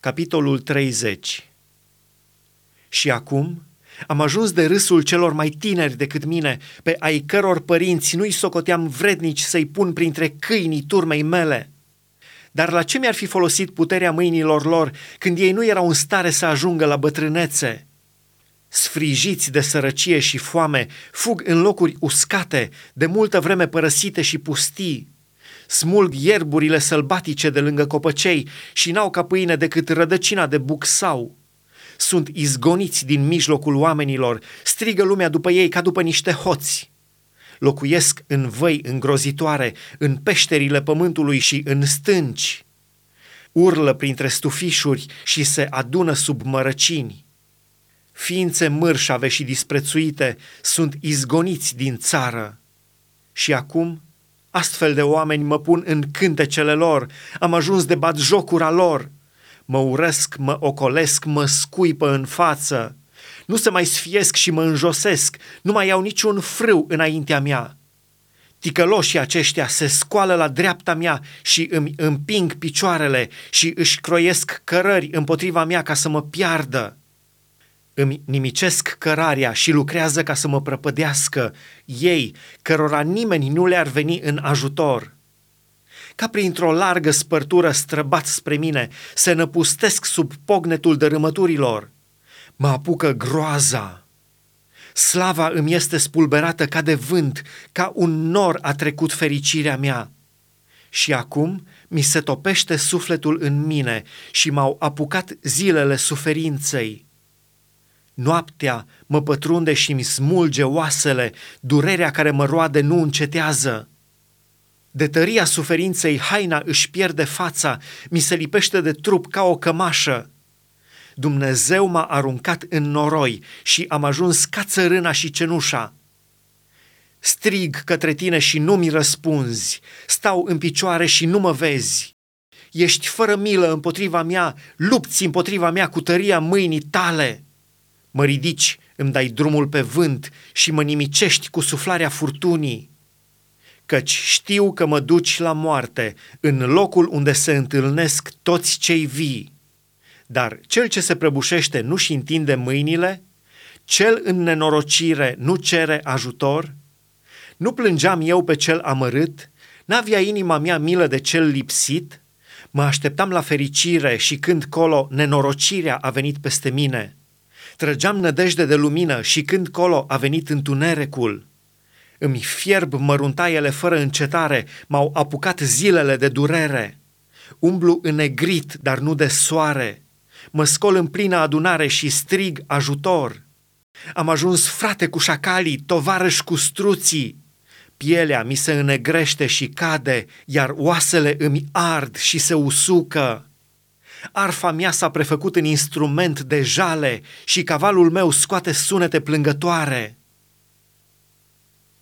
Capitolul 30. Și acum am ajuns de râsul celor mai tineri decât mine, pe ai căror părinți nu-i socoteam vrednici să-i pun printre câinii turmei mele. Dar la ce mi-ar fi folosit puterea mâinilor lor când ei nu erau în stare să ajungă la bătrânețe? Sfrijiți de sărăcie și foame, fug în locuri uscate, de multă vreme părăsite și pustii. Smulg ierburile sălbatice de lângă copăcei și n-au ca pâine decât rădăcina de bucsau. Sunt izgoniți din mijlocul oamenilor, strigă lumea după ei ca după niște hoți. Locuiesc în văi îngrozitoare, în peșterile pământului și în stânci. Urlă printre stufișuri și se adună sub mărăcini. Ființe mârșave și disprețuite sunt izgoniți din țară. Și acum astfel de oameni mă pun în cântecele lor, am ajuns de batjocura lor. Mă urăsc, mă ocolesc, mă scuipă în față. Nu se mai sfiesc și mă înjosesc, nu mai iau niciun frâu înaintea mea. Ticăloșii aceștia se scoală la dreapta mea și îmi împing picioarele și își croiesc cărări împotriva mea ca să mă piardă. Îmi nimicesc cărarea și lucrează ca să mă prăpădească, ei, cărora nimeni nu le-ar veni în ajutor. Ca printr-o largă spărtură străbați spre mine, se năpustesc sub pognetul dărâmăturilor. Mă apucă groaza. Slava îmi este spulberată ca de vânt, ca un nor a trecut fericirea mea. Și acum mi se topește sufletul în mine și m-au apucat zilele suferinței. Noaptea mă pătrunde și îmi smulge oasele, durerea care mă roade nu încetează. De tăria suferinței haina își pierde fața, mi se lipește de trup ca o cămașă. Dumnezeu m-a aruncat în noroi și am ajuns ca țărâna și cenușa. Strig către tine și nu-mi răspunzi, stau în picioare și nu mă vezi. Ești fără milă împotriva mea, lupți împotriva mea cu tăria mâinii tale. Mă ridici, îmi dai drumul pe vânt și mă nimicești cu suflarea furtunii. Căci știu că mă duci la moarte, în locul unde se întâlnesc toți cei vii. Dar cel ce se prăbușește nu-și întinde mâinile? Cel în nenorocire nu cere ajutor? Nu plângeam eu pe cel amărât? N-avea inima mea milă de cel lipsit? Mă așteptam la fericire și când colo nenorocirea a venit peste mine. Trăgeam nădejde de lumină și când colo a venit întunericul. Îmi fierb măruntaiele fără încetare, m-au apucat zilele de durere. Umblu înnegrit, dar nu de soare. Mă scol în plină adunare și strig ajutor. Am ajuns frate cu șacalii, tovarăși cu struții. Pielea mi se înnegrește și cade, iar oasele îmi ard și se usucă. Arfa mea s-a prefăcut în instrument de jale și cavalul meu scoate sunete plângătoare.